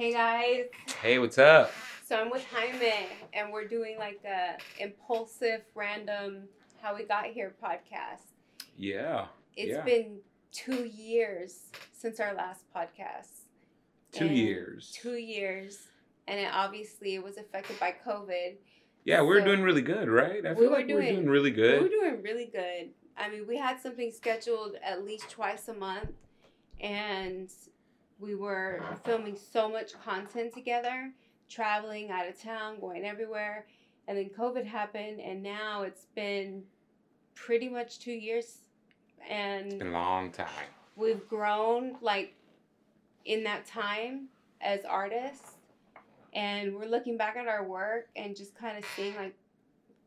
Hey guys. Hey, what's up? So I'm with Hyman, and we're doing like a impulsive, random, how we got here podcast. Yeah. It's been 2 years since our last podcast. 2 years. 2 years, and it obviously was affected by COVID. Yeah, we're doing really good, right? I feel like we're doing really good. We were doing really good. I mean, we had something scheduled at least twice a month, and we were filming so much content together, traveling out of town, going everywhere, and then COVID happened, and now it's been pretty much 2 years, and it's been a long time. We've grown like in that time as artists, and we're looking back at our work and just kind of seeing like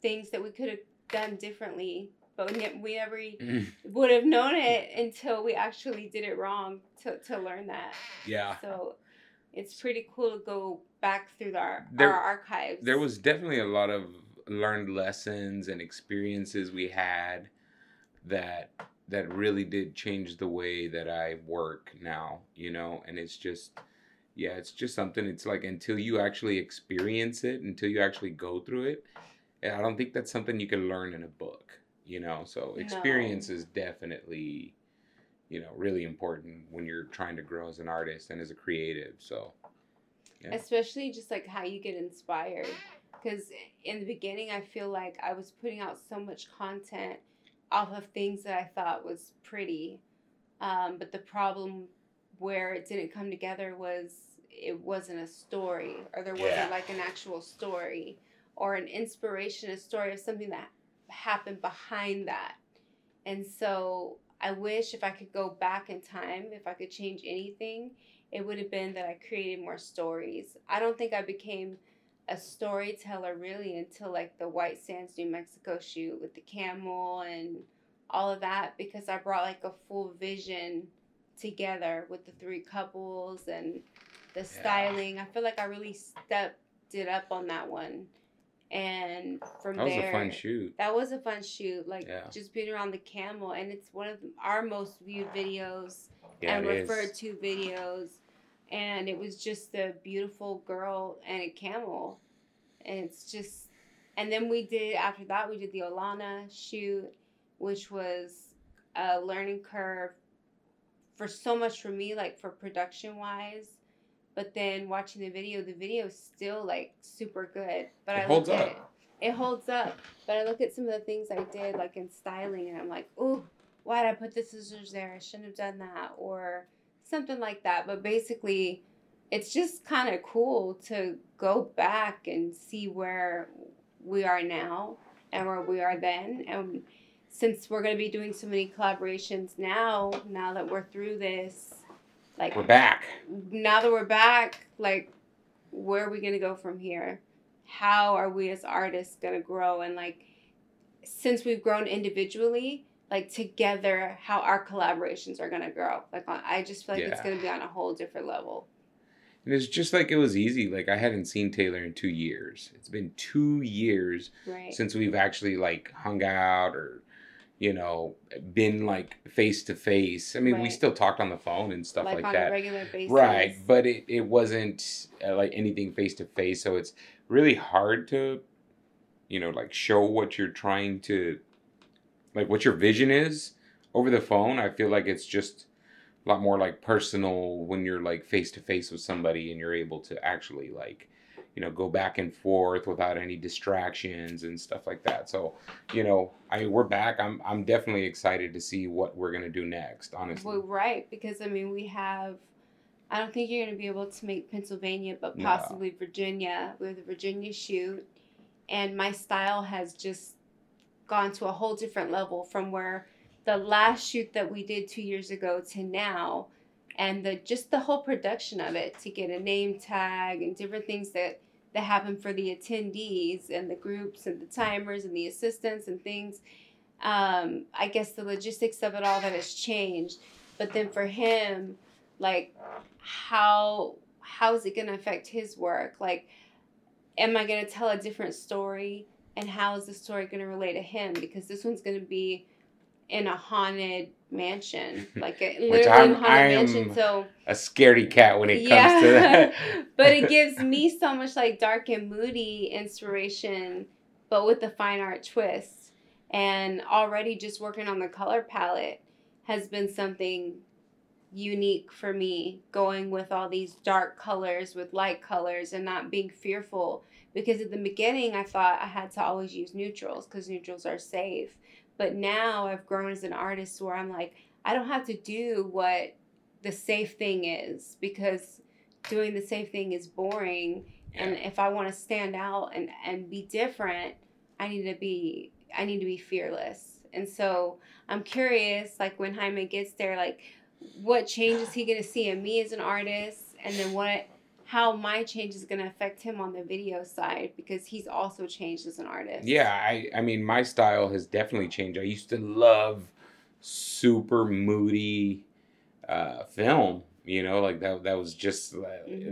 things that we could have done differently, but we never would have known it until we actually did it wrong to learn that. Yeah. So it's pretty cool to go back through our archives. There was definitely a lot of learned lessons and experiences we had that really did change the way that I work now, you know? And it's just, it's just something. It's like until you actually experience it, until you actually go through it, I don't think that's something you can learn in a book. You know, so experience is definitely, you know, really important when you're trying to grow as an artist and as a creative. So, yeah. Especially just like how you get inspired. Because in the beginning, I feel like I was putting out so much content off of things that I thought was pretty. But the problem where it didn't come together was it wasn't a story, or there wasn't like an actual story or an inspiration, a story of something that happened behind that. And so I wish if I could go back in time, if I could change anything, it would have been that I created more stories. I don't think I became a storyteller really until like the White Sands New Mexico shoot with the camel and all of that, because I brought like a full vision together with the three couples and the styling. I feel like I really stepped it up on that one. And from there, that was a fun shoot. Like just being around the camel, and it's one of our most viewed videos and referred to videos. And it was just a beautiful girl and a camel, and it's just. And then after that we did the Olana shoot, which was a learning curve for so much for me, like for production wise. But then watching the video is still like super good. But It holds up. But I look at some of the things I did like in styling, and I'm like, ooh, why did I put the scissors there? I shouldn't have done that, or something like that. But basically, it's just kind of cool to go back and see where we are now and where we are then. And since we're going to be doing so many collaborations now that we're through this, like we're back. Now that we're back, like, where are we gonna go from here? How are we as artists gonna grow? And like, since we've grown individually, like together, how our collaborations are gonna grow? Like, I just feel like it's gonna be on a whole different level. And it's just like it was easy. Like I hadn't seen Taylor in 2 years. It's been 2 years since we've actually like hung out or, you know, been like face to face. I mean, we still talked on the phone and stuff like that. Like on a regular basis. Right. But it wasn't like anything face to face. So it's really hard to, you know, like show what you're trying to, like what your vision is over the phone. I feel like it's just a lot more like personal when you're like face to face with somebody and you're able to actually like, you know, go back and forth without any distractions and stuff like that. So, you know, we're back. I'm definitely excited to see what we're going to do next, honestly. Well, right. Because, I mean, I don't think you're going to be able to make Pennsylvania, but possibly Virginia. We have the Virginia shoot. And my style has just gone to a whole different level from where the last shoot that we did 2 years ago to now. And the whole production of it, to get a name tag and different things that happen for the attendees and the groups and the timers and the assistants and things. I guess the logistics of it all, that has changed. But then for him, like how is it going to affect his work? Like, am I going to tell a different story? And how is the story going to relate to him? Because this one's going to be in a haunted mansion. Like a literally haunted mansion. So a scaredy cat when it comes to that. But it gives me so much like dark and moody inspiration, but with the fine art twist. And already just working on the color palette has been something unique for me, going with all these dark colors with light colors and not being fearful, because at the beginning I thought I had to always use neutrals because neutrals are safe. But now I've grown as an artist where I'm like, I don't have to do what the safe thing is, because doing the safe thing is boring. Yeah. And if I want to stand out and be different, I need to be fearless. And so I'm curious, like when Hyman gets there, like what change is he going to see in me as an artist? And then how my change is going to affect him on the video side, because he's also changed as an artist. Yeah, I mean, my style has definitely changed. I used to love super moody film, you know, like that was just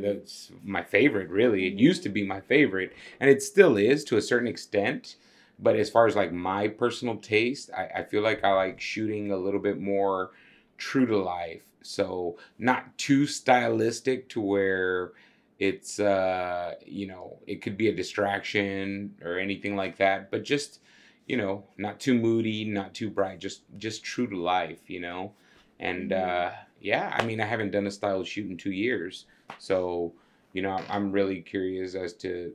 that's my favorite, really. It used to be my favorite, and it still is to a certain extent. But as far as like my personal taste, I feel like I like shooting a little bit more true to life. So not too stylistic to where it's, you know, it could be a distraction or anything like that. But just, you know, not too moody, not too bright, just true to life, you know. And yeah, I mean, I haven't done a style shoot in 2 years. So, you know, I'm really curious as to,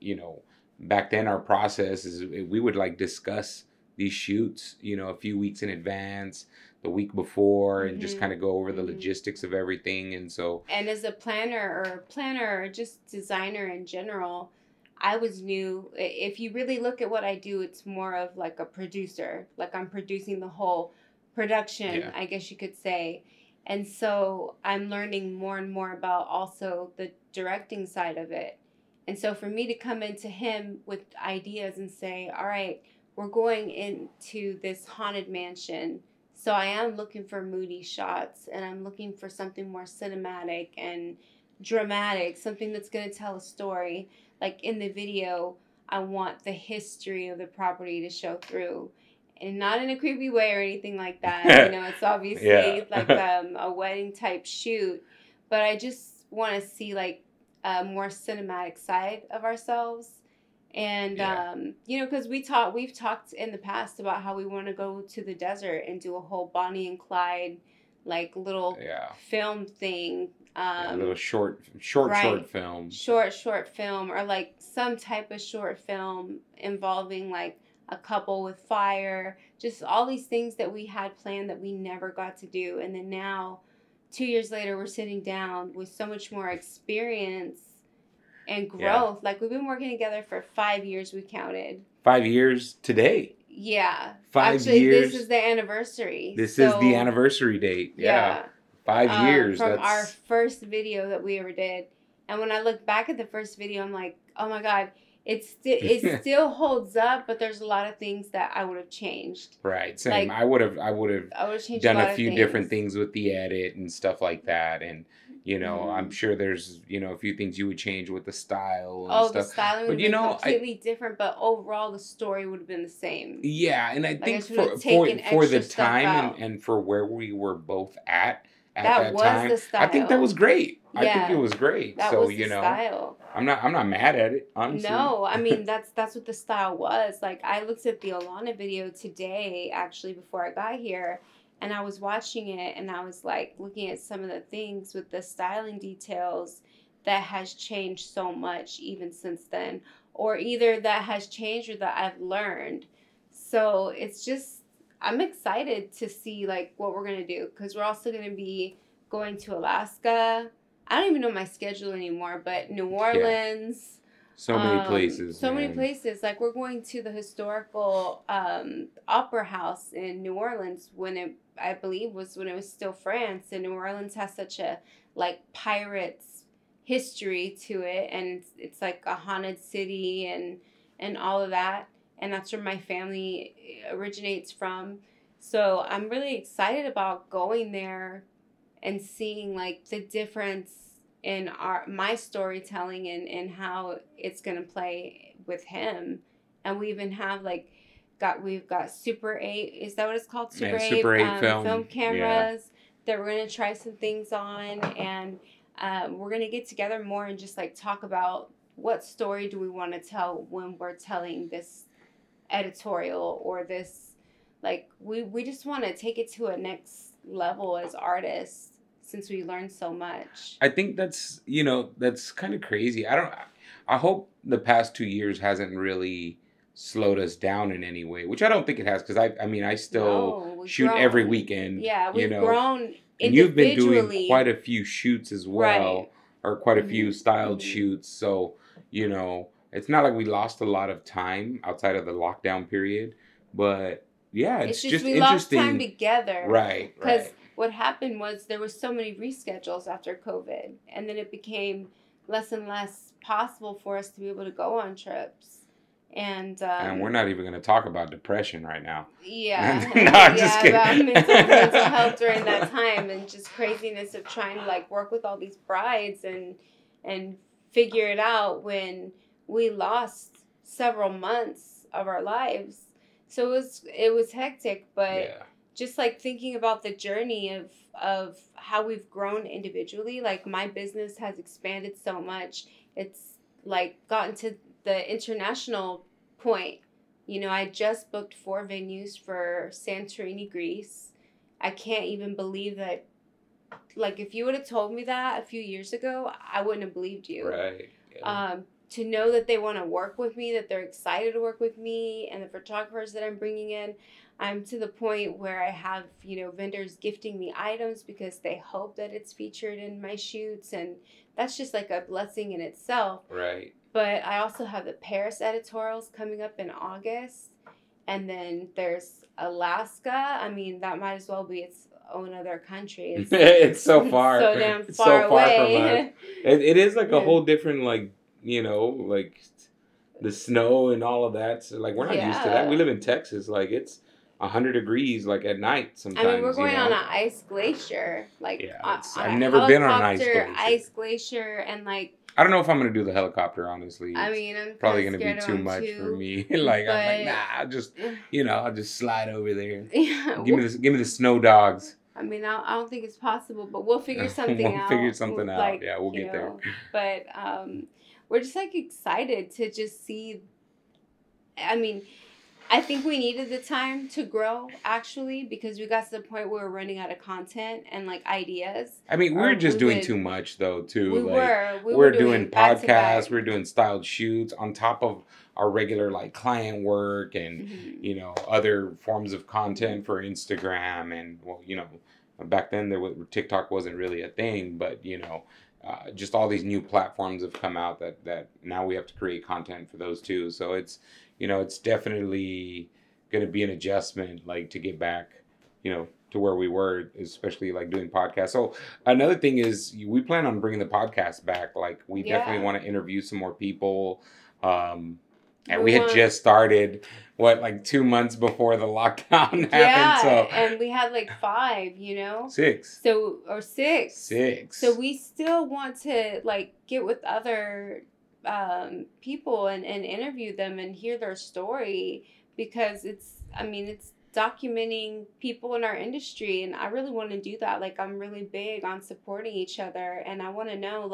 you know, back then our process is we would like discuss these shoots, you know, a few weeks in advance, the week before, and just kind of go over the logistics of everything. And so, and as a planner or just designer in general, I was new. If you really look at what I do, it's more of like a producer, like I'm producing the whole production, I guess you could say. And so I'm learning more and more about also the directing side of it. And so for me to come into him with ideas and say, all right, we're going into this haunted mansion. So I am looking for moody shots, and I'm looking for something more cinematic and dramatic, something that's going to tell a story. Like in the video, I want the history of the property to show through, and not in a creepy way or anything like that. You know, it's obviously like a wedding type shoot, but I just want to see like a more cinematic side of ourselves. And, you know, because we've talked in the past about how we want to go to the desert and do a whole Bonnie and Clyde, like little film thing. A little short film or like some type of short film involving like a couple with fire, just all these things that we had planned that we never got to do. And then now 2 years later, we're sitting down with so much more experience and growth. Like, we've been working together for 5 years, we counted. 5 years today. Yeah. 5 years. Actually, this is the anniversary. This is the anniversary date. Yeah. 5 years. From our first video that we ever did. And when I look back at the first video, I'm like, oh my God, it still holds up, but there's a lot of things that I would have changed. Right. Same. Like, I would have done a few different things with the edit and stuff like that. And, you know, I'm sure there's, you know, a few things you would change with the style and stuff. Oh, the styling would be completely different, but overall the story would have been the same. Yeah, and I think for the time and for where we were both at that time, I think that was great. Yeah, I think it was great. So, you know, I'm not mad at it, honestly. No, I mean, that's what the style was. Like, I looked at the Olana video today, actually, before I got here. And I was watching it, and I was, like, looking at some of the things with the styling details that has changed so much even since then. Or either that has changed or that I've learned. So it's just, I'm excited to see, like, what we're going to do. Because we're also going to be going to Alaska. I don't even know my schedule anymore, but New Orleans. Yeah. So many places. Many places. Like, we're going to the historical opera house in New Orleans when it was still France. And New Orleans has such a, like, pirates history to it. And it's like a haunted city and all of that. And that's where my family originates from. So I'm really excited about going there and seeing, like, the difference in my storytelling and how it's going to play with him. And we even have, like, We've got Super 8. Is that what it's called? Super 8 film cameras that we're going to try some things on, and we're going to get together more and just like talk about what story do we want to tell when we're telling this editorial or this, like we just want to take it to a next level as artists since we learned so much. I think that's, you know, that's kind of crazy. I hope the past 2 years hasn't really slowed us down in any way, which I don't think it has, because I still shoot grown. Every weekend. Yeah, we've grown individually. And you've been doing quite a few shoots as well, right. Or quite a few styled shoots. So, you know, it's not like we lost a lot of time outside of the lockdown period, but yeah, it's just we interesting. Lost time together, right? Because what happened was there was so many reschedules after COVID, and then it became less and less possible for us to be able to go on trips. And we're not even going to talk about depression right now. Yeah. No, I'm just kidding. About mental health during that time, and just craziness of trying to like work with all these brides and figure it out when we lost several months of our lives. So it was hectic, but just like thinking about the journey of how we've grown individually. Like my business has expanded so much. It's like gotten to the international point. You know, I just booked 4 venues for Santorini, Greece. I can't even believe that. Like, if you would have told me that a few years ago, I wouldn't have believed you. Right. Yeah. To know that they want to work with me, that they're excited to work with me, and the photographers that I'm bringing in, I'm to the point where I have, you know, vendors gifting me items because they hope that it's featured in my shoots, and that's just like a blessing in itself. Right. But I also have the Paris editorials coming up in August. And then there's Alaska. I mean, that might as well be its own other country. It's, it's so far. So damn far, it's so far away. From it is like a whole different, like, you know, like the snow and all of that. So, like, we're not used to that. We live in Texas. Like, it's 100 degrees, like, at night sometimes. I mean, we're going on an ice glacier. Like, I've never been on an ice glacier. And, like, I don't know if I'm going to do the helicopter, honestly. I mean, I'm probably going to be too much for me. Like, but I'm like, nah, I'll just slide over there. Yeah, give me the snow dogs. I mean, I don't think it's possible, but we'll figure something out. We'll figure something out. Like, yeah, we'll get there. But we're just, like, excited to just see. I mean, I think we needed the time to grow, actually, because we got to the point where we were running out of content and, like, ideas. I mean, we were just doing too much, though, too. We were doing podcasts. We were doing styled shoots on top of our regular, like, client work and, you know, other forms of content for Instagram. And, well, you know, back then TikTok wasn't really a thing, but, you know, just all these new platforms have come out that now we have to create content for those, too. So it's... You know, it's definitely going to be an adjustment, like, to get back, you know, to where we were, especially, like, doing podcasts. So another thing is we plan on bringing the podcast back. Like, we definitely want to interview some more people. And we had just started, 2 months before the lockdown happened. Yeah, and we had, 5, you know? 6. Six. So we still want to, get with other people and interview them and hear their story, because it's documenting people in our industry, and I really want to do that. Like, I'm really big on supporting each other, and I want to know,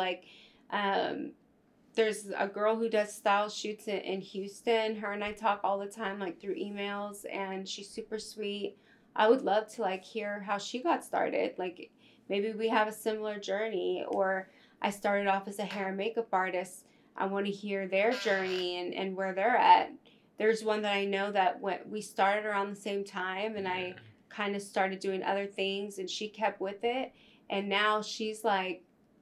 there's a girl who does style shoots in Houston. Her and I talk all the time, through emails, and she's super sweet. I would love to, hear how she got started. Like, maybe we have a similar journey, or I started off as a hair and makeup artist. I want to hear their journey and where they're at. There's one that I know that we started around the same time, and I kind of started doing other things, and she kept with it. And now she's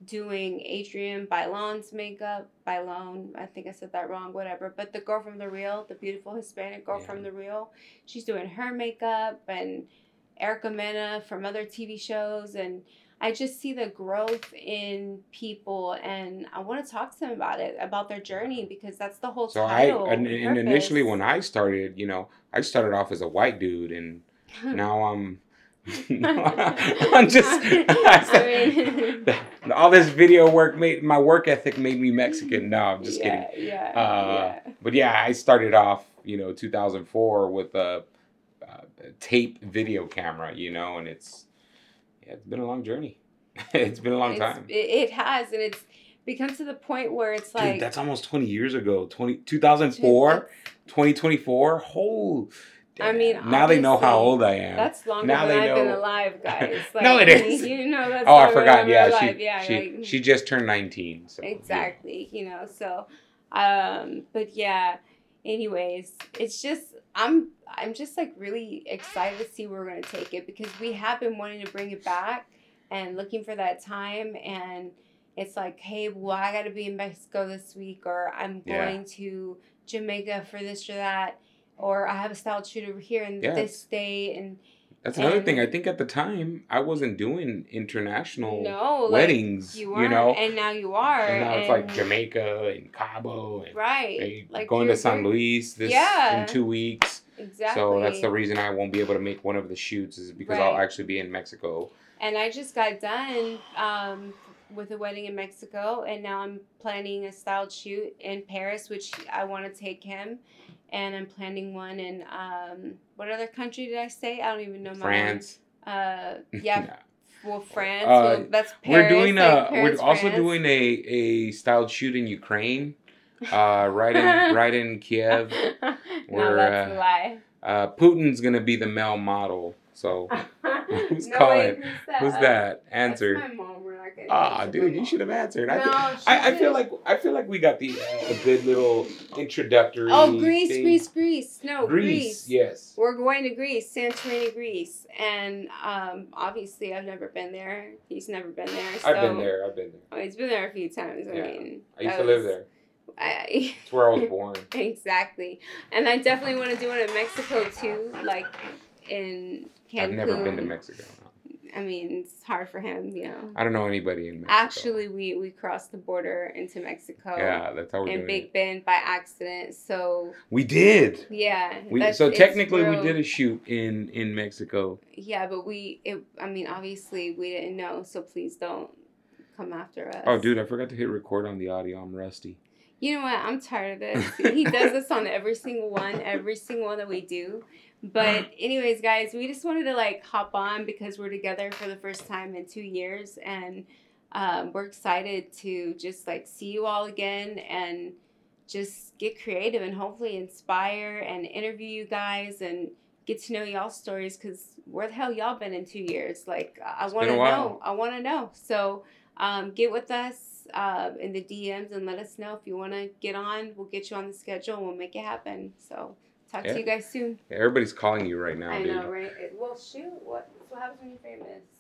doing Adrienne Bailon's makeup. Bailon, I think I said that wrong, whatever. But the girl from The Real, the beautiful Hispanic girl from The Real, she's doing her makeup, and Erica Mena from other TV shows, and I just see the growth in people, and I want to talk to them about it, about their journey, because that's the whole title. And initially when I started, you know, I started off as a white dude, and now all this video work made my work ethic made me Mexican. No, I'm just kidding. But I started off you know, 2004 with a tape video camera, you know, and it's been a long journey. It's been a long time. It has, and it's become to the point where it's like... Dude, that's almost 20 years ago. 2004, 2024. Whole... I mean, now they know how old I am. That's longer now than I've been alive, guys. Like, no, it is. You know, that's oh, I forgot. Yeah, she just turned 19. So, exactly. Yeah. You know, so, but yeah. Anyways, it's just I'm just like really excited to see where we're gonna take it, because we have been wanting to bring it back and looking for that time, and it's like, hey, well, I got to be in Mexico this week, or I'm going to Jamaica for this or that. Or I have a style shoot over here in this state. And that's another thing. I think at the time, I wasn't doing international weddings. Like you weren't, you know? And now you are. And now it's like Jamaica and Cabo. And like going to San Luis in 2 weeks. Exactly. So that's the reason I won't be able to make one of the shoots, is because I'll actually be in Mexico. And I just got done with a wedding in Mexico. And now I'm planning a style shoot in Paris, which I want to take him. And I'm planning one in, what other country did I say? I don't even know. France. France. Well, that's Paris. We're also doing a styled shoot in Ukraine, right in Kyiv. No, that's a lie. Putin's gonna be the male model. So who's calling? Who's that? Answer. That's my mom. We're not gonna dude, you should have answered. I feel like we got the a good little introductory. Oh, Greece. No, Greece. Yes. We're going to Greece, Santorini, Greece, and obviously I've never been there. He's never been there. So. I've been there. Oh, he's been there a few times. I mean, I used to live there. It's where I was born. Exactly, and I definitely want to do it in Mexico too. Like. In Cancun. I've never been to Mexico. I mean, it's hard for him, you know. I don't know anybody in Mexico. Actually, we crossed the border into Mexico. Yeah, that's how we're doing it. In Big Ben by accident, so... We did! Yeah. So technically, we did a shoot in Mexico. Yeah, but obviously, we didn't know, so please don't come after us. Oh, dude, I forgot to hit record on the audio. I'm rusty. You know what? I'm tired of this. He does this on every single one that we do. But anyways, guys, we just wanted to like hop on because we're together for the first time in 2 years, and we're excited to just like see you all again and just get creative and hopefully inspire and interview you guys and get to know y'all's stories, because where the hell y'all been in 2 years? Like, I want to know. I want to know. So get with us in the DMs and let us know if you want to get on. We'll get you on the schedule and we'll make it happen. So. Talk to you guys soon. Yeah, everybody's calling you right now, dude. I know, right? Well, shoot. What happens when you're famous?